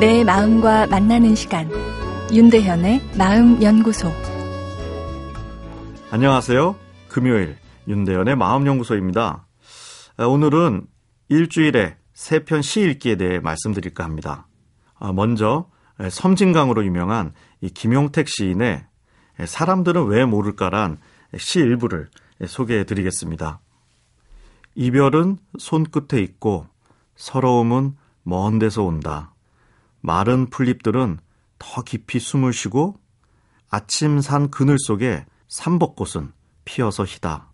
내 마음과 만나는 시간, 윤대현의 마음연구소. 안녕하세요. 금요일 윤대현의 마음연구소입니다. 오늘은 일주일에 3편 시 읽기에 대해 말씀드릴까 합니다. 먼저 섬진강으로 유명한 이 김용택 시인의 사람들은 왜 모를까란 시 일부를 소개해 드리겠습니다. 이별은 손끝에 있고 서러움은 먼 데서 온다. 마른 풀잎들은 더 깊이 숨을 쉬고 아침 산 그늘 속에 삼벚꽃은 피어서 희다.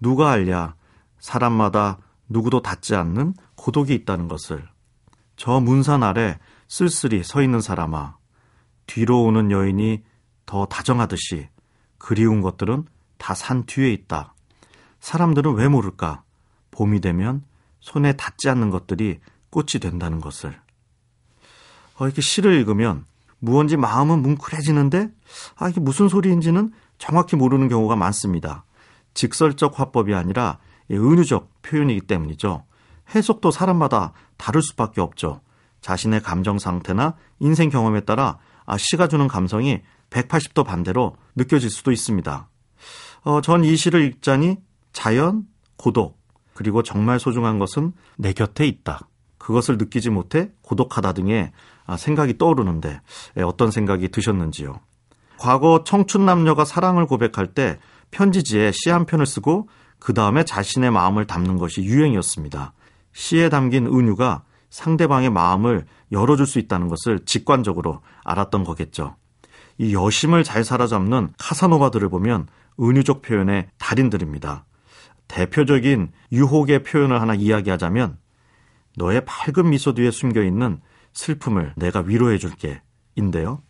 누가 알랴 사람마다 누구도 닿지 않는 고독이 있다는 것을. 저 문산 아래 쓸쓸히 서 있는 사람아, 뒤로 오는 여인이 더 다정하듯이 그리운 것들은 다 산 뒤에 있다. 사람들은 왜 모를까? 봄이 되면 손에 닿지 않는 것들이 꽃이 된다는 것을. 이렇게 시를 읽으면 무언지 마음은 뭉클해지는데 이게 무슨 소리인지는 정확히 모르는 경우가 많습니다. 직설적 화법이 아니라 은유적 표현이기 때문이죠. 해석도 사람마다 다를 수밖에 없죠. 자신의 감정 상태나 인생 경험에 따라 시가 주는 감성이 180도 반대로 느껴질 수도 있습니다. 전 이 시를 읽자니 자연, 고독, 그리고 정말 소중한 것은 내 곁에 있다, 그것을 느끼지 못해 고독하다 등의 생각이 떠오르는데 어떤 생각이 드셨는지요? 과거 청춘 남녀가 사랑을 고백할 때 편지지에 시 한 편을 쓰고 그 다음에 자신의 마음을 담는 것이 유행이었습니다. 시에 담긴 은유가 상대방의 마음을 열어줄 수 있다는 것을 직관적으로 알았던 거겠죠. 이 여심을 잘 사로잡는 카사노바들을 보면 은유적 표현의 달인들입니다. 대표적인 유혹의 표현을 하나 이야기하자면, 너의 밝은 미소 뒤에 숨겨있는 슬픔을 내가 위로해줄게 인데요.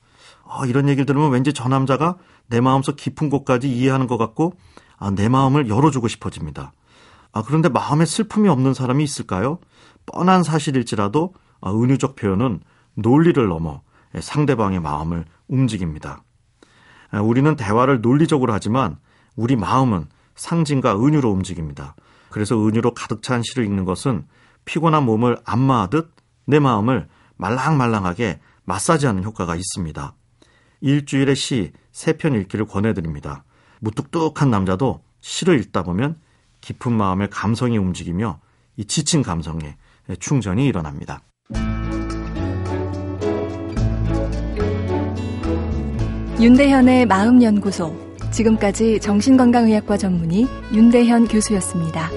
이런 얘기를 들으면 왠지 저 남자가 내 마음속 깊은 곳까지 이해하는 것 같고 내 마음을 열어주고 싶어집니다. 그런데 마음에 슬픔이 없는 사람이 있을까요? 뻔한 사실일지라도 은유적 표현은 논리를 넘어 상대방의 마음을 움직입니다. 우리는 대화를 논리적으로 하지만 우리 마음은 상징과 은유로 움직입니다. 그래서 은유로 가득 찬 시를 읽는 것은 피곤한 몸을 안마하듯 내 마음을 말랑말랑하게 마사지하는 효과가 있습니다. 일주일에 시 3편 읽기를 권해드립니다. 무뚝뚝한 남자도 시를 읽다 보면 깊은 마음의 감성이 움직이며 이 지친 감성에 충전이 일어납니다. 윤대현의 마음연구소, 지금까지 정신건강의학과 전문의 윤대현 교수였습니다.